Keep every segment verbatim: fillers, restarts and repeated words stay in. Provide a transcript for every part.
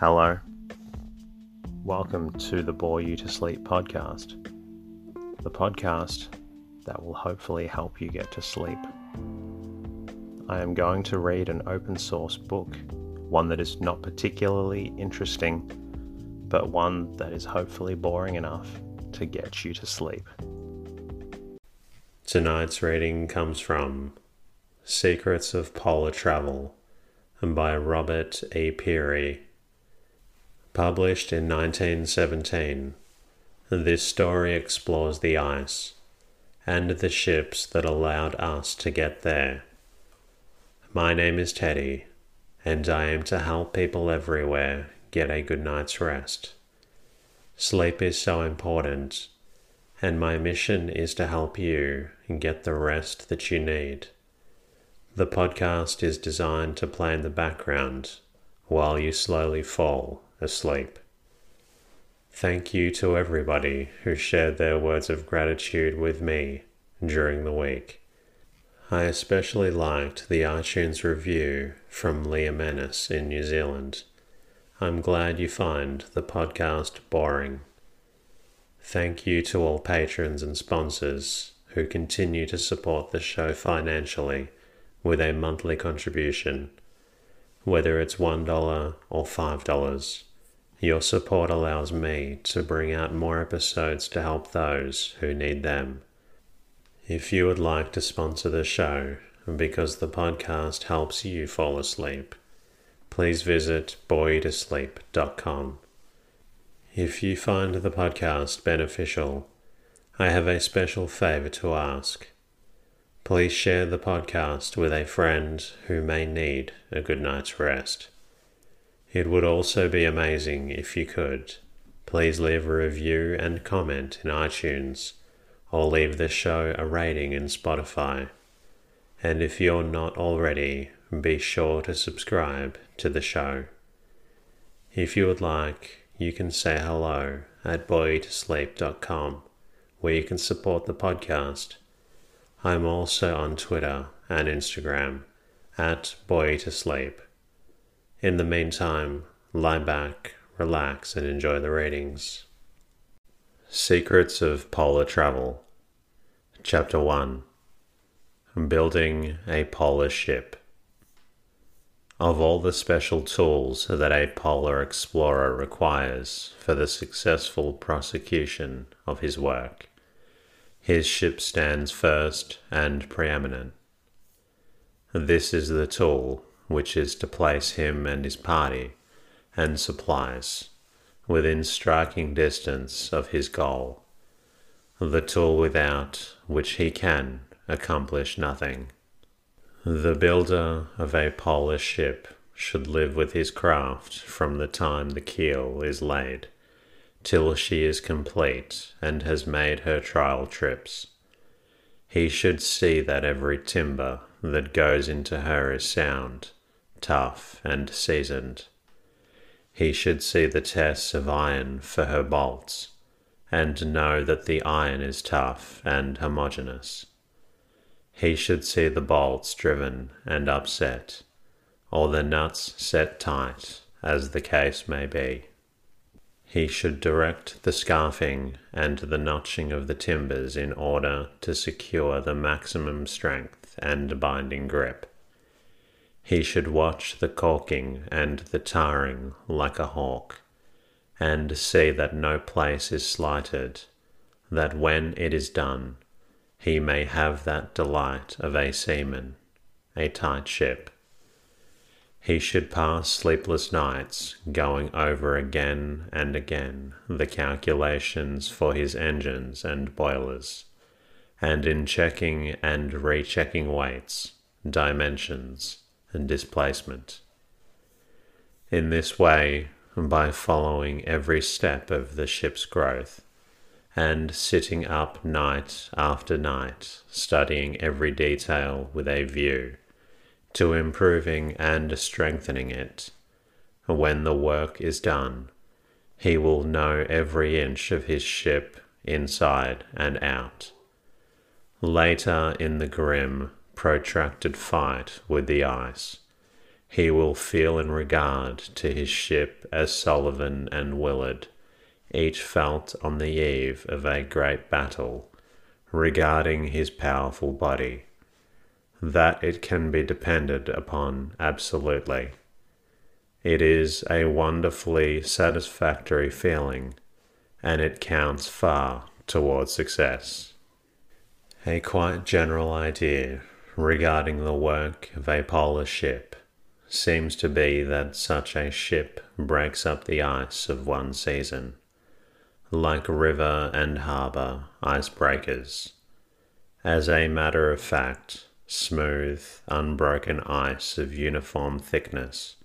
Hello. Welcome to the Bore You To Sleep Podcast, the podcast that will hopefully help you get to sleep. I am going to read an open source book, one that is not particularly interesting, but one that is hopefully boring enough to get you to sleep. Tonight's reading comes from Secrets of Polar Travel and by Robert E. Peary. Published in nineteen seventeen, this story explores the ice and the ships that allowed us to get there. My name is Teddy, and I aim to help people everywhere get a good night's rest. Sleep is so important, and my mission is to help you get the rest that you need. The podcast is designed to play in the background while you slowly fall asleep. Thank you to everybody who shared their words of gratitude with me during the week. I especially liked the iTunes review from Leah Menes in New Zealand. I'm glad you find the podcast boring. Thank you to all patrons and sponsors who continue to support the show financially with a monthly contribution. Whether it's one dollar or five dollars, your support allows me to bring out more episodes to help those who need them. If you would like to sponsor the show, because the podcast helps you fall asleep, please visit bore you to sleep dot com. If you find the podcast beneficial, I have a special favor to ask. Please share the podcast with a friend who may need a good night's rest. It would also be amazing if you could. Please leave a review and comment in iTunes, or leave the show a rating in Spotify. And if you're not already, be sure to subscribe to the show. If you would like, you can say hello at bore you to sleep dot com, where you can support the podcast. I'm also on Twitter and Instagram at Bore You To Sleep. In the meantime, lie back, relax, and enjoy the readings. Secrets of Polar Travel. Chapter one. Building a Polar Ship. Of all the special tools that a polar explorer requires for the successful prosecution of his work, his ship stands first and preeminent. This is the tool which is to place him and his party and supplies within striking distance of his goal, the tool without which he can accomplish nothing. The builder of a polar ship should live with his craft from the time the keel is laid till she is complete and has made her trial trips. He should see that every timber that goes into her is sound, tough, and seasoned. He should see the tests of iron for her bolts, and know that the iron is tough and homogeneous. He should see the bolts driven and upset, or the nuts set tight, as the case may be. He should direct the scarfing and the notching of the timbers in order to secure the maximum strength and binding grip. He should watch the caulking and the tarring like a hawk, and see that no place is slighted, that when it is done, he may have that delight of a seaman, a tight ship. He should pass sleepless nights going over again and again the calculations for his engines and boilers, and in checking and rechecking weights, dimensions, and displacement. In this way, by following every step of the ship's growth, and sitting up night after night, studying every detail with a view to improving and strengthening it, when the work is done, he will know every inch of his ship inside and out. Later in the grim, protracted fight with the ice, he will feel in regard to his ship as Sullivan and Willard, each felt on the eve of a great battle, regarding his powerful body, that it can be depended upon absolutely. It is a wonderfully satisfactory feeling, and it counts far towards success. A quite general idea regarding the work of a polar ship seems to be that such a ship breaks up the ice of one season, like river and harbour icebreakers. As a matter of fact, smooth, unbroken ice of uniform thickness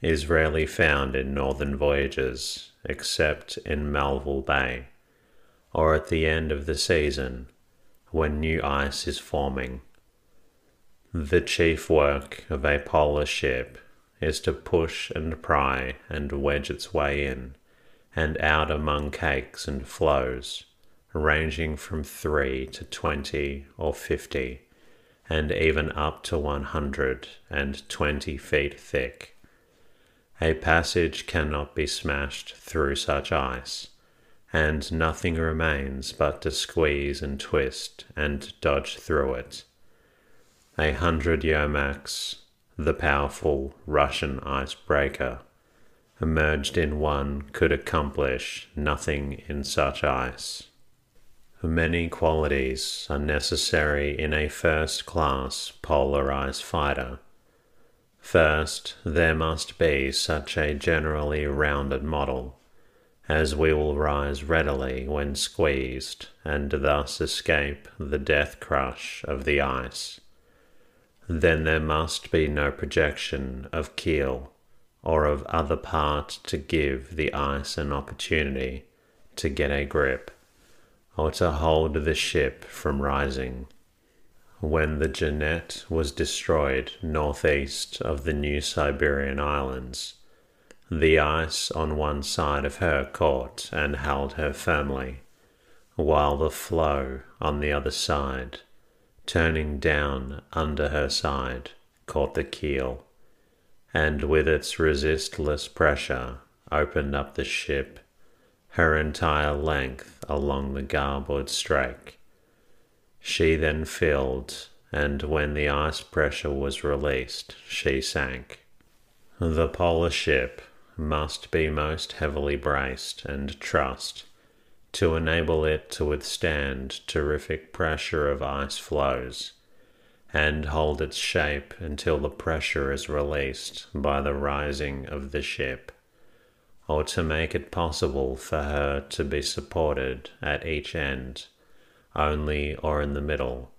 is rarely found in northern voyages except in Melville Bay, or at the end of the season when new ice is forming. The chief work of a polar ship is to push and pry and wedge its way in and out among cakes and floes, ranging from three to twenty or fifty, and even up to one hundred and twenty feet thick. A passage cannot be smashed through such ice, and nothing remains but to squeeze and twist and dodge through it. A hundred Yermaks, the powerful Russian icebreaker, emerged in one could accomplish nothing in such ice. Many qualities are necessary in a first-class polar ice fighter. First, there must be such a generally rounded model, as we will rise readily when squeezed and thus escape the death crush of the ice. Then there must be no projection of keel or of other part to give the ice an opportunity to get a grip, or to hold the ship from rising. When the Jeannette was destroyed northeast of the New Siberian Islands, the ice on one side of her caught and held her firmly, while the floe on the other side, turning down under her side, caught the keel, and with its resistless pressure opened up the ship, her entire length along the garboard strake. She then filled, and when the ice pressure was released, she sank. The polar ship must be most heavily braced and trussed to enable it to withstand terrific pressure of ice floes, and hold its shape until the pressure is released by the rising of the ship, or to make it possible for her to be supported at each end only or in the middle,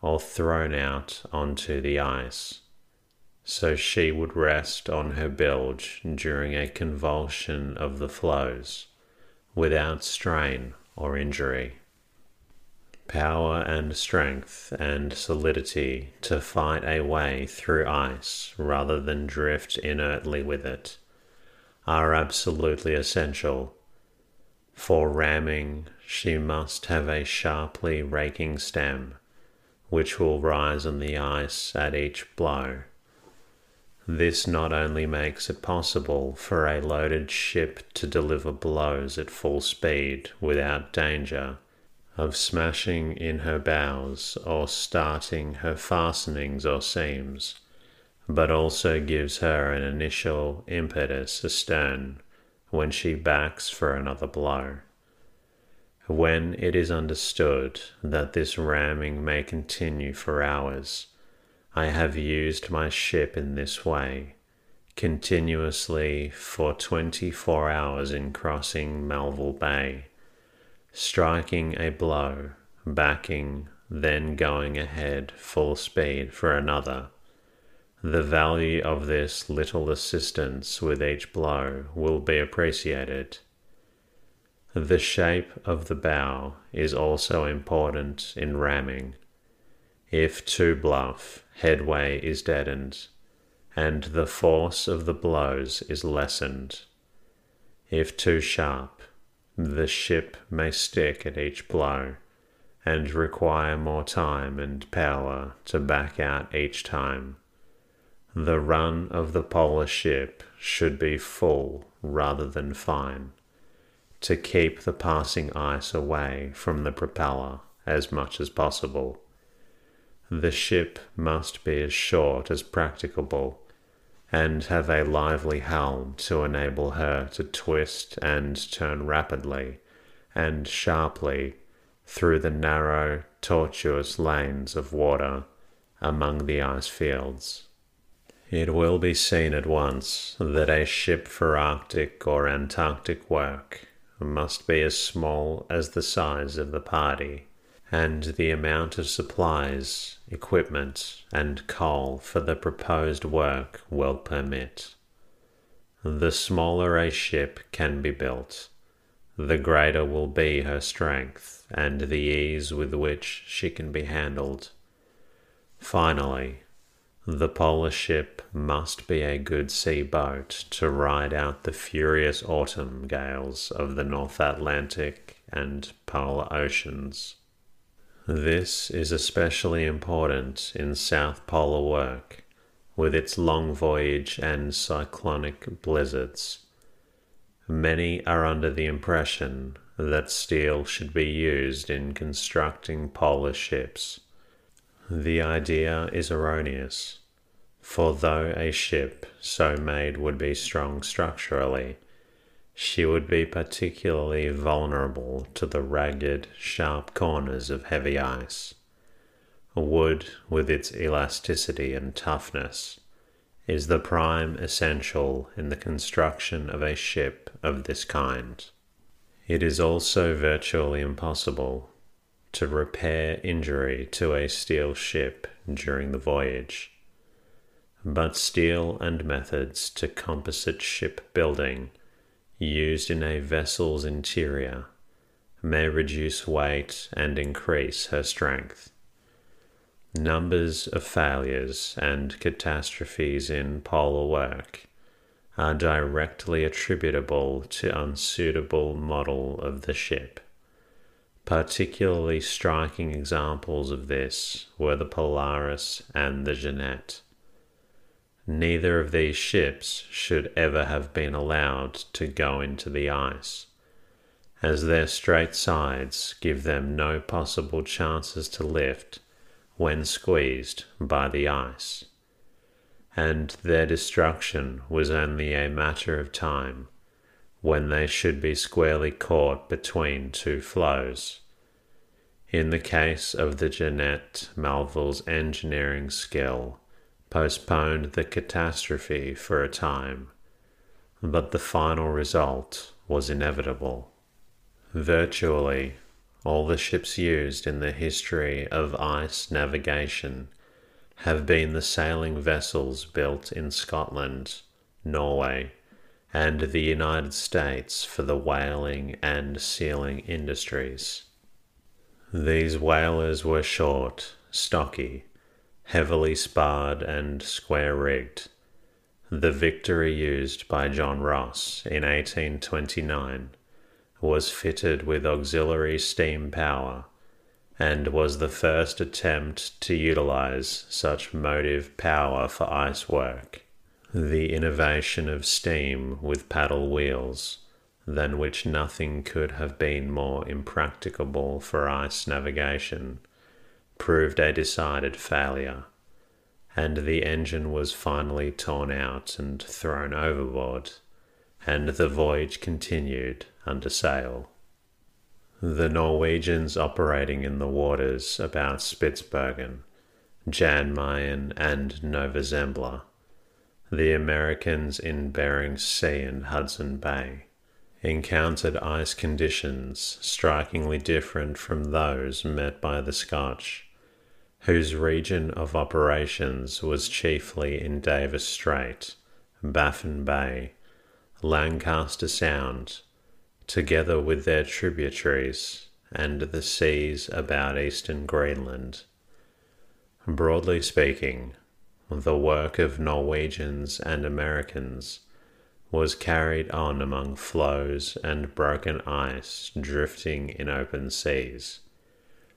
or thrown out onto the ice, so she would rest on her bilge during a convulsion of the floes without strain or injury. Power and strength and solidity to fight a way through ice rather than drift inertly with it are absolutely essential. For ramming, she must have a sharply raking stem, which will rise on the ice at each blow. This not only makes it possible for a loaded ship to deliver blows at full speed without danger of smashing in her bows or starting her fastenings or seams, but also gives her an initial impetus astern when she backs for another blow. When it is understood that this ramming may continue for hours, I have used my ship in this way continuously for twenty-four hours in crossing Melville Bay, striking a blow, backing, then going ahead full speed for another. The value of this little assistance with each blow will be appreciated. The shape of the bow is also important in ramming. If too bluff, headway is deadened, and the force of the blows is lessened. If too sharp, the ship may stick at each blow and require more time and power to back out each time. The run of the polar ship should be full rather than fine, to keep the passing ice away from the propeller as much as possible. The ship must be as short as practicable, and have a lively helm to enable her to twist and turn rapidly and sharply through the narrow, tortuous lanes of water among the ice fields. It will be seen at once that a ship for Arctic or Antarctic work must be as small as the size of the party, and the amount of supplies, equipment, and coal for the proposed work will permit. The smaller a ship can be built, the greater will be her strength and the ease with which she can be handled. Finally, the polar ship must be a good sea boat to ride out the furious autumn gales of the North Atlantic and Polar Oceans. This is especially important in South Polar work, with its long voyage and cyclonic blizzards. Many are under the impression that steel should be used in constructing polar ships. The idea is erroneous, for though a ship so made would be strong structurally, she would be particularly vulnerable to the ragged, sharp corners of heavy ice. Wood, with its elasticity and toughness, is the prime essential in the construction of a ship of this kind. It is also virtually impossible to repair injury to a steel ship during the voyage. But steel and methods to composite ship building used in a vessel's interior may reduce weight and increase her strength. Numbers of failures and catastrophes in polar work are directly attributable to unsuitable model of the ship. Particularly striking examples of this were the Polaris and the Jeannette. Neither of these ships should ever have been allowed to go into the ice, as their straight sides give them no possible chances to lift when squeezed by the ice, and their destruction was only a matter of time when they should be squarely caught between two floes. In the case of the Jeannette, Melville's engineering skill postponed the catastrophe for a time, but the final result was inevitable. Virtually all the ships used in the history of ice navigation have been the sailing vessels built in Scotland, Norway, and the United States for the whaling and sealing industries. These whalers were short, stocky, heavily sparred and square-rigged. The Victory used by John Ross in eighteen twenty-nine was fitted with auxiliary steam power and was the first attempt to utilize such motive power for ice work. The innovation of steam with paddle wheels, than which nothing could have been more impracticable for ice navigation, proved a decided failure, and the engine was finally torn out and thrown overboard, and the voyage continued under sail. The Norwegians operating in the waters about Spitsbergen, Jan Mayen and Nova Zembla, the Americans in Bering Sea and Hudson Bay, encountered ice conditions strikingly different from those met by the Scotch, whose region of operations was chiefly in Davis Strait, Baffin Bay, Lancaster Sound, together with their tributaries, and the seas about eastern Greenland. Broadly speaking, the work of Norwegians and Americans was carried on among floes and broken ice drifting in open seas,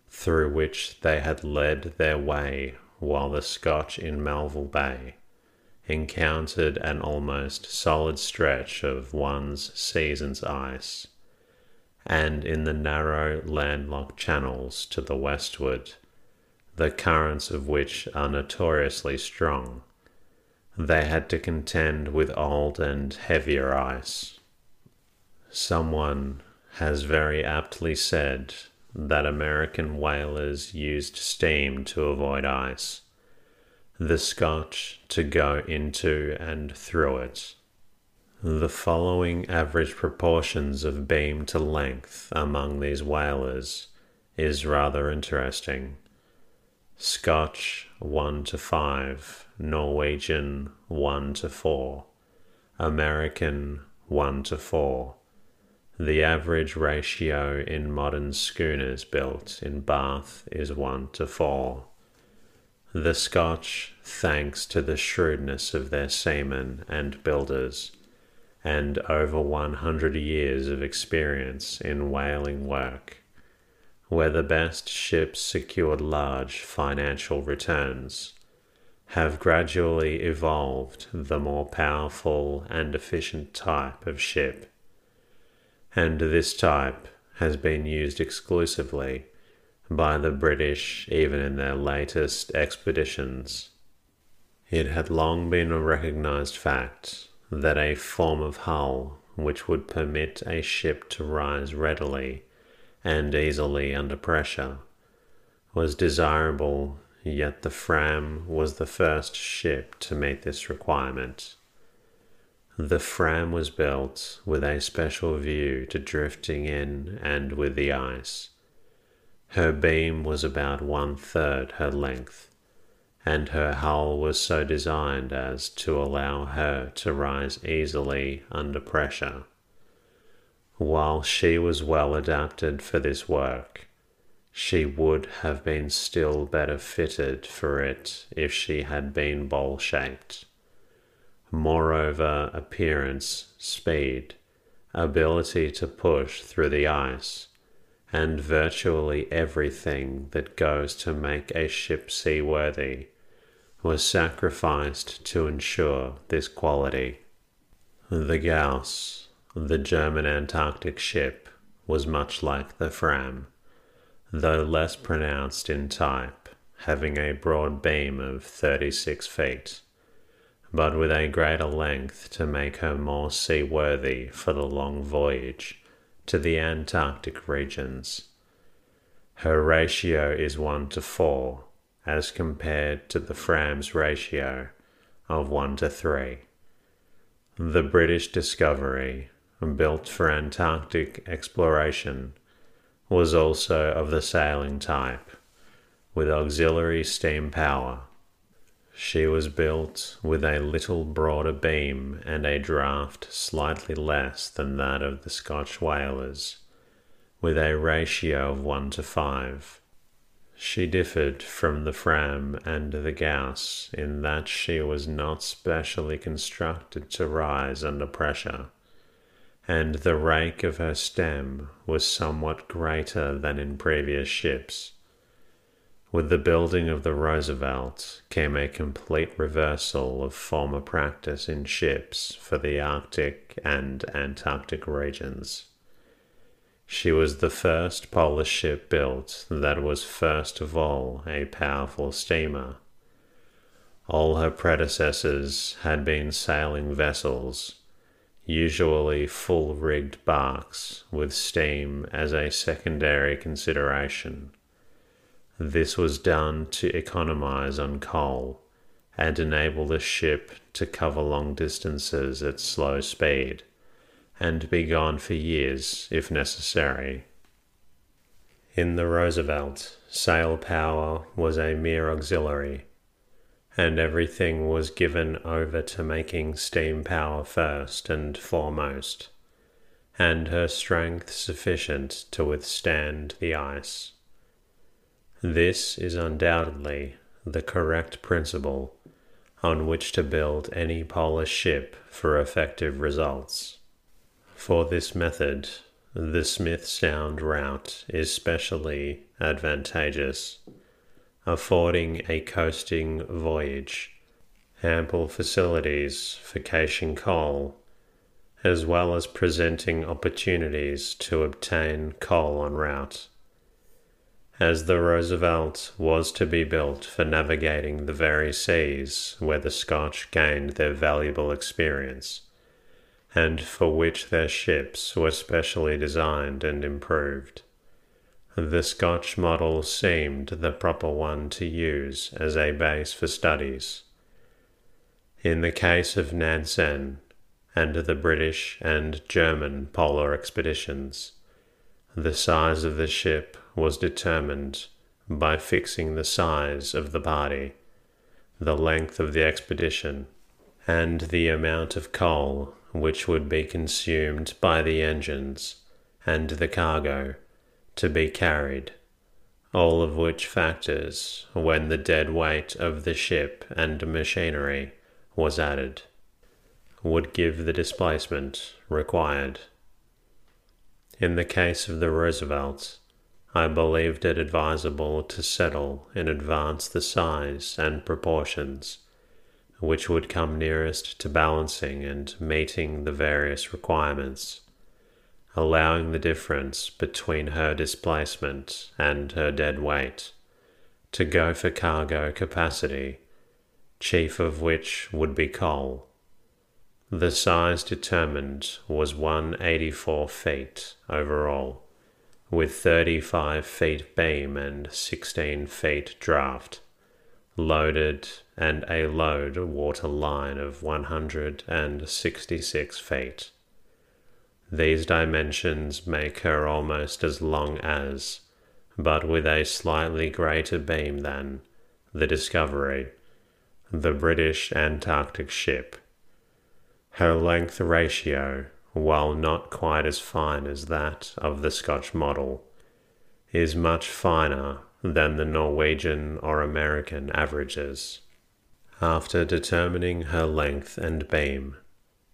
through which they had led their way, while the Scotch in Melville Bay, encountered an almost solid stretch of one's season's ice, and in the narrow landlocked channels to the westward, the currents of which are notoriously strong, they had to contend with old and heavier ice. Someone has very aptly said that American whalers used steam to avoid ice, the Scotch to go into and through it. The following average proportions of beam to length among these whalers is rather interesting. Scotch one to five, Norwegian one to four, American one to four. The average ratio in modern schooners built in Bath is one to four. The Scotch, thanks to the shrewdness of their seamen and builders, and over one hundred years of experience in whaling work, where the best ships secured large financial returns, have gradually evolved the more powerful and efficient type of ship, and this type has been used exclusively by the British even in their latest expeditions. It had long been a recognized fact that a form of hull which would permit a ship to rise readily and easily under pressure was desirable, yet the Fram was the first ship to meet this requirement. The Fram was built with a special view to drifting in and with the ice. Her beam was about one-third her length, and her hull was so designed as to allow her to rise easily under pressure. While she was well adapted for this work, she would have been still better fitted for it if she had been bowl-shaped. Moreover, appearance, speed, ability to push through the ice, and virtually everything that goes to make a ship seaworthy was sacrificed to ensure this quality. The Gauss, the German Antarctic ship, was much like the Fram, though less pronounced in type, having a broad beam of thirty-six feet, but with a greater length to make her more seaworthy for the long voyage to the Antarctic regions. Her ratio is one to four, as compared to the Fram's ratio of one to three. The British Discovery, built for Antarctic exploration, was also of the sailing type, with auxiliary steam power. She was built with a little broader beam and a draft slightly less than that of the Scotch whalers, with a ratio of one to five. She differed from the Fram and the Gauss in that she was not specially constructed to rise under pressure, and the rake of her stem was somewhat greater than in previous ships. With the building of the Roosevelt came a complete reversal of former practice in ships for the Arctic and Antarctic regions. She was the first polar ship built that was first of all a powerful steamer. All her predecessors had been sailing vessels, usually full-rigged barks with steam as a secondary consideration. This was done to economize on coal and enable the ship to cover long distances at slow speed and be gone for years if necessary. In the Roosevelt, sail power was a mere auxiliary, and everything was given over to making steam power first and foremost, and her strength sufficient to withstand the ice. This is undoubtedly the correct principle on which to build any polar ship for effective results. For this method, the Smith Sound route is specially advantageous, affording a coasting voyage ample facilities for caching coal, as well as presenting opportunities to obtain coal en route, as the Roosevelt was to be built for navigating the very seas where the Scotch gained their valuable experience, and for which their ships were specially designed and improved. The Scotch model seemed the proper one to use as a base for studies. In the case of Nansen and the British and German polar expeditions, the size of the ship was determined by fixing the size of the party, the length of the expedition, and the amount of coal which would be consumed by the engines and the cargo to be carried, all of which factors when the dead weight of the ship and machinery was added would give the displacement required. In the case of the Roosevelt, I believed it advisable to settle in advance the size and proportions which would come nearest to balancing and meeting the various requirements, allowing the difference between her displacement and her dead weight to go for cargo capacity, chief of which would be coal. The size determined was one hundred eighty-four feet overall, with thirty-five feet beam and sixteen feet draft, loaded, and a load water line of one hundred sixty-six feet. These dimensions make her almost as long as, but with a slightly greater beam than, the Discovery, the British Antarctic ship. Her length ratio, while not quite as fine as that of the Scotch model, is much finer than the Norwegian or American averages. After determining her length and beam,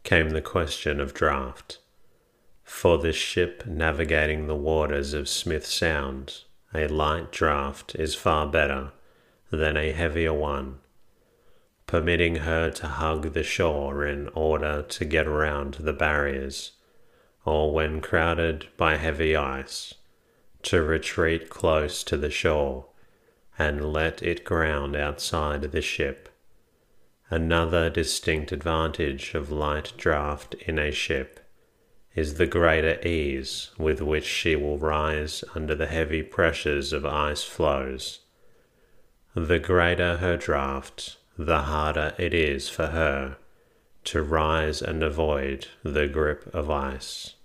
came the question of draft. For this ship navigating the waters of Smith Sound, a light draft is far better than a heavier one, permitting her to hug the shore in order to get around the barriers, or when crowded by heavy ice, to retreat close to the shore and let it ground outside the ship. Another distinct advantage of light draft in a ship is the greater ease with which she will rise under the heavy pressures of ice floes. The greater her draft, the harder it is for her to rise and avoid the grip of ice.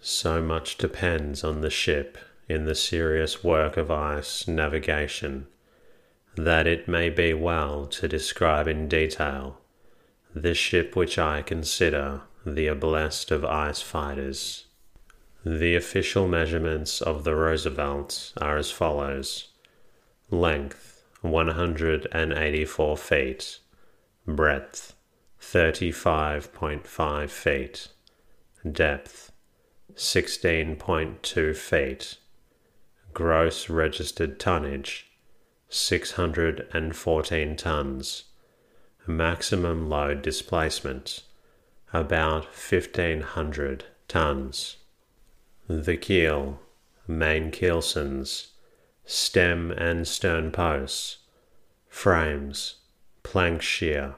So much depends on the ship in the serious work of ice navigation that it may be well to describe in detail the ship which I consider the ablest of ice fighters. The official measurements of the Roosevelt are as follows: length, one hundred eighty-four feet, breadth, thirty-five point five feet, depth, sixteen point two feet, gross registered tonnage, six hundred fourteen tons, maximum load displacement, about fifteen hundred tons. The keel, main keelsons, stem and stern posts, frames, plank shear,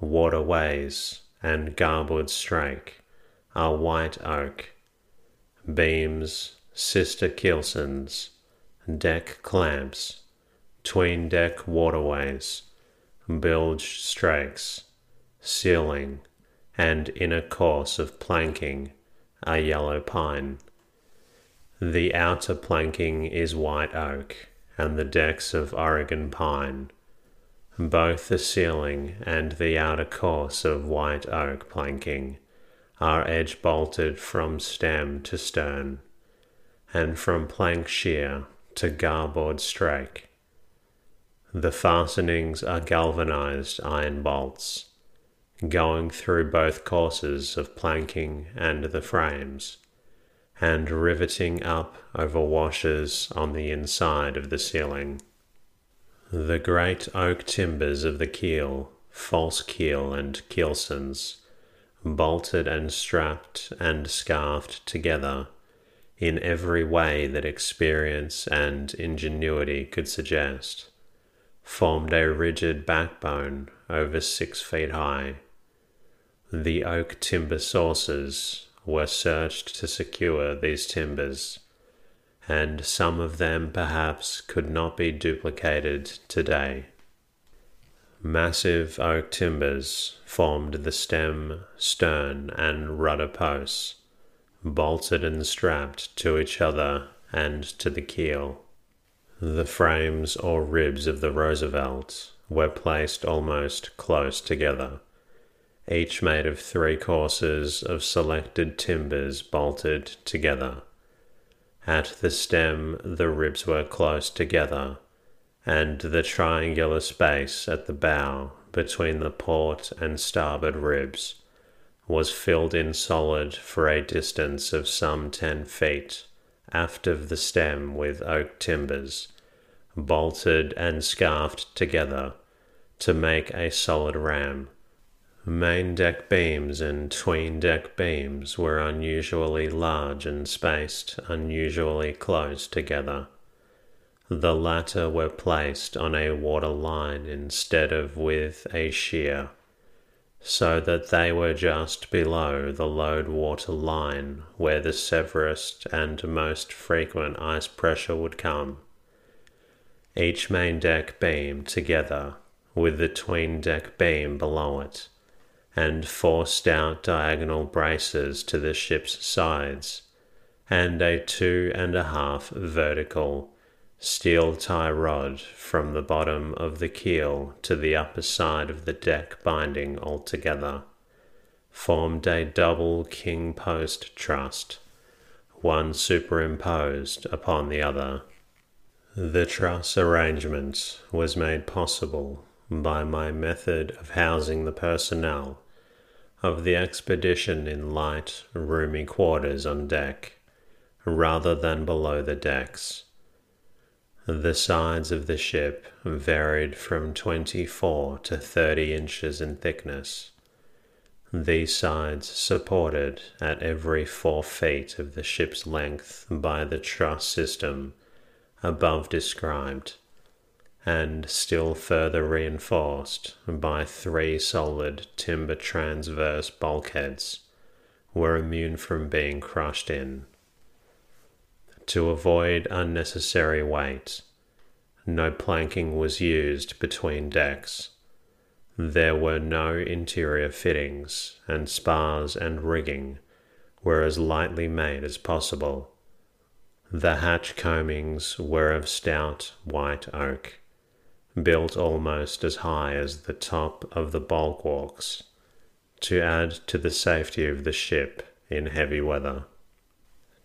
waterways, and garboard strake are white oak. Beams, sister keelsons, deck clamps, tween deck waterways, bilge strakes, ceiling, and inner course of planking are yellow pine. The outer planking is white oak, and the decks of Oregon pine. Both the ceiling and the outer course of white oak planking are edge bolted from stem to stern, and from plank shear to garboard strake. The fastenings are galvanized iron bolts, going through both courses of planking and the frames, and riveting up over washers on the inside of the ceiling. The great oak timbers of the keel, false keel and keelsons, bolted and strapped and scarfed together in every way that experience and ingenuity could suggest, formed a rigid backbone over six feet high. The oak timber sources were searched to secure these timbers, and some of them perhaps could not be duplicated today. Massive oak timbers formed the stem, stern, and rudder posts, bolted and strapped to each other and to the keel. The frames or ribs of the Roosevelt were placed almost close together, each made of three courses of selected timbers bolted together. At the stem, the ribs were close together, and the triangular space at the bow between the port and starboard ribs was filled in solid for a distance of some ten feet aft of the stem with oak timbers, bolted and scarfed together to make a solid ram. Main deck beams and tween deck beams were unusually large and spaced unusually close together. The latter were placed on a water line instead of with a sheer, so that they were just below the load water line where the severest and most frequent ice pressure would come. Each main deck beam together with the tween deck beam below it, and four stout diagonal braces to the ship's sides, and a two and a half vertical steel tie rod from the bottom of the keel to the upper side of the deck binding altogether, formed a double king post truss, one superimposed upon the other. The truss arrangement was made possible by my method of housing the personnel of the expedition in light, roomy quarters on deck, rather than below the decks. The sides of the ship varied from twenty-four to thirty inches in thickness. These sides supported at every four feet of the ship's length by the truss system above described, and still further reinforced by three solid timber transverse bulkheads, were immune from being crushed in. To avoid unnecessary weight, no planking was used between decks. There were no interior fittings, and spars and rigging were as lightly made as possible. The hatch combings were of stout white oak, built almost as high as the top of the bulwarks, to add to the safety of the ship in heavy weather.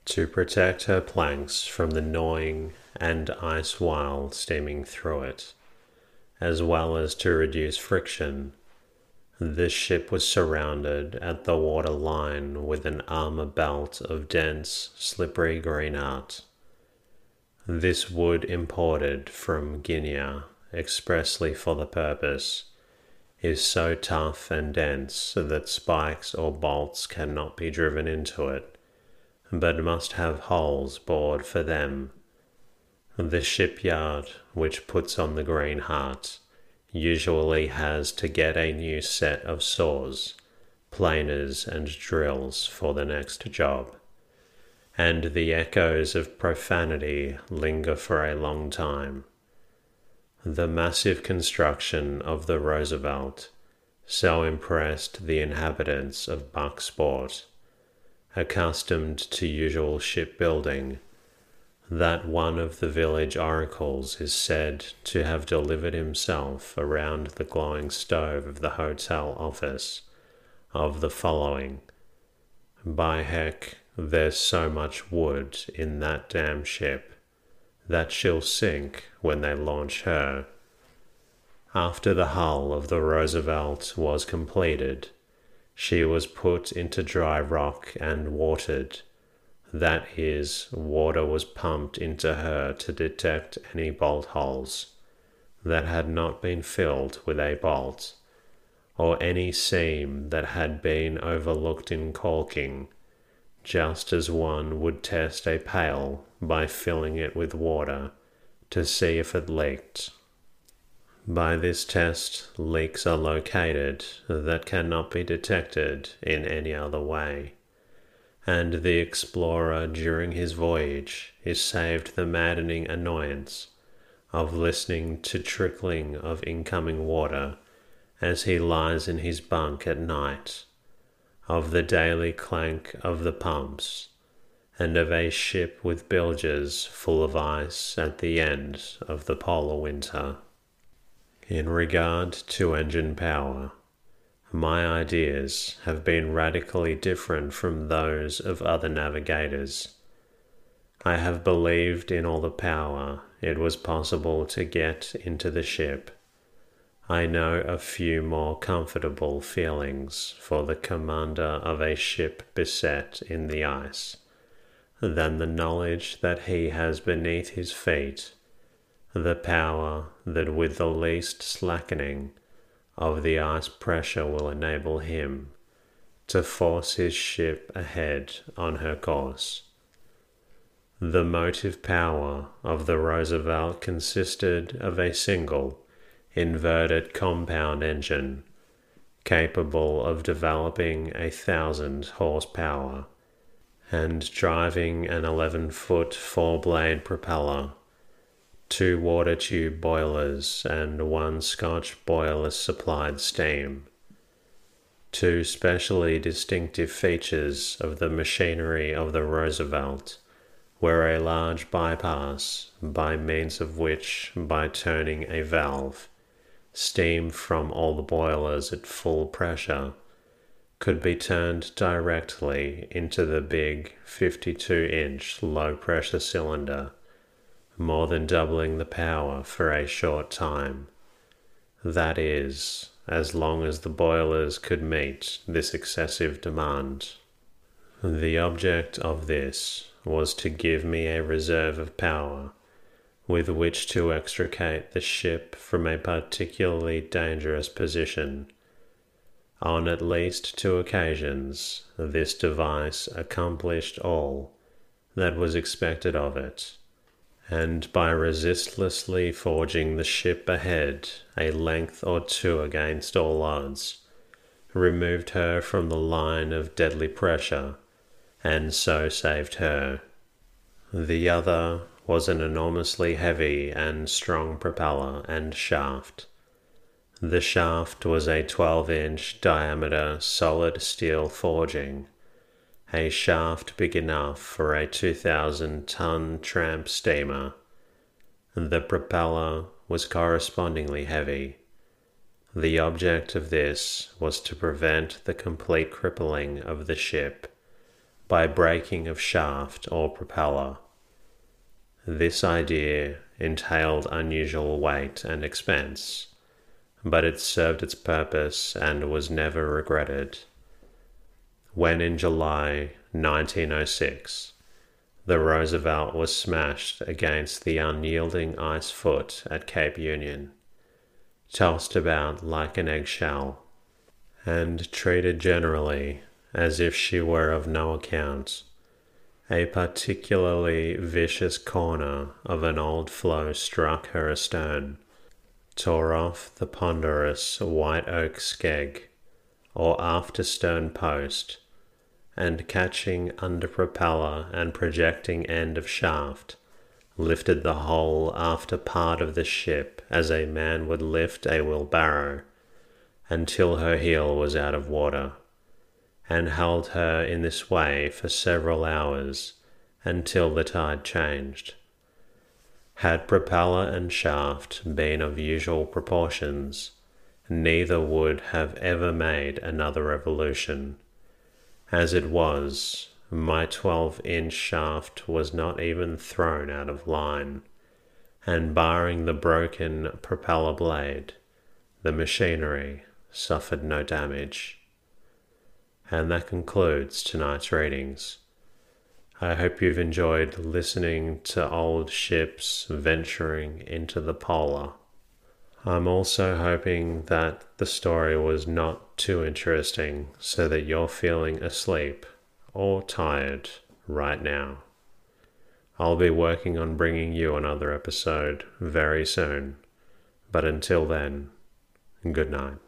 To protect her planks from the gnawing and ice while steaming through it, as well as to reduce friction, the ship was surrounded at the water line with an armor belt of dense, slippery green art. This wood imported from Guinea expressly for the purpose is so tough and dense that spikes or bolts cannot be driven into it, but must have holes bored for them. The shipyard, which puts on the green heart, usually has to get a new set of saws, planers, and drills for the next job, and the echoes of profanity linger for a long time. The massive construction of the Roosevelt so impressed the inhabitants of Bucksport, accustomed to usual shipbuilding, that one of the village oracles is said to have delivered himself around the glowing stove of the hotel office of the following: "By heck, there's so much wood in that damn ship that she'll sink when they launch her." After the hull of the Roosevelt was completed, she was put into dry rock and watered. That is, water was pumped into her to detect any bolt holes, that had not been filled with a bolt, or any seam that had been overlooked in caulking, just as one would test a pail by filling it with water to see if it leaked. By this test, leaks are located that cannot be detected in any other way, and the explorer during his voyage is saved the maddening annoyance of listening to trickling of incoming water as he lies in his bunk at night, of the daily clank of the pumps, and of a ship with bilges full of ice at the end of the polar winter. In regard to engine power, my ideas have been radically different from those of other navigators. I have believed in all the power it was possible to get into the ship. I know a few more comfortable feelings for the commander of a ship beset in the ice than the knowledge that he has beneath his feet the power that with the least slackening of the ice pressure will enable him to force his ship ahead on her course. The motive power of the Roosevelt consisted of a single inverted compound engine capable of developing a thousand horsepower and driving an eleven-foot four-blade propeller, two water tube boilers and one Scotch boiler supplied steam. Two specially distinctive features of the machinery of the Roosevelt were a large bypass, by means of which, by turning a valve, steam from all the boilers at full pressure could be turned directly into the big fifty-two-inch low-pressure cylinder, more than doubling the power for a short time. That is, as long as the boilers could meet this excessive demand. The object of this was to give me a reserve of power with which to extricate the ship from a particularly dangerous position. On at least two occasions, this device accomplished all that was expected of it, and by resistlessly forging the ship ahead a length or two against all odds, removed her from the line of deadly pressure, and so saved her. The other was an enormously heavy and strong propeller and shaft. The shaft was a twelve-inch diameter solid steel forging, a shaft big enough for a two thousand ton tramp steamer. The propeller was correspondingly heavy. The object of this was to prevent the complete crippling of the ship by breaking of shaft or propeller. This idea entailed unusual weight and expense, but it served its purpose and was never regretted. When in July nineteen oh six, the Roosevelt was smashed against the unyielding ice foot at Cape Union, tossed about like an eggshell, and treated generally as if she were of no account, a particularly vicious corner of an old floe struck her astern, tore off the ponderous white oak skeg, or after stern post, and catching under propeller and projecting end of shaft, lifted the whole after part of the ship as a man would lift a wheelbarrow, until her heel was out of water, and held her in this way for several hours until the tide changed. Had propeller and shaft been of usual proportions, neither would have ever made another revolution. As it was, my twelve-inch shaft was not even thrown out of line, and barring the broken propeller blade, the machinery suffered no damage. And that concludes tonight's readings. I hope you've enjoyed listening to old ships venturing into the polar. I'm also hoping that the story was not too interesting so that you're feeling asleep or tired right now. I'll be working on bringing you another episode very soon, but until then, good night.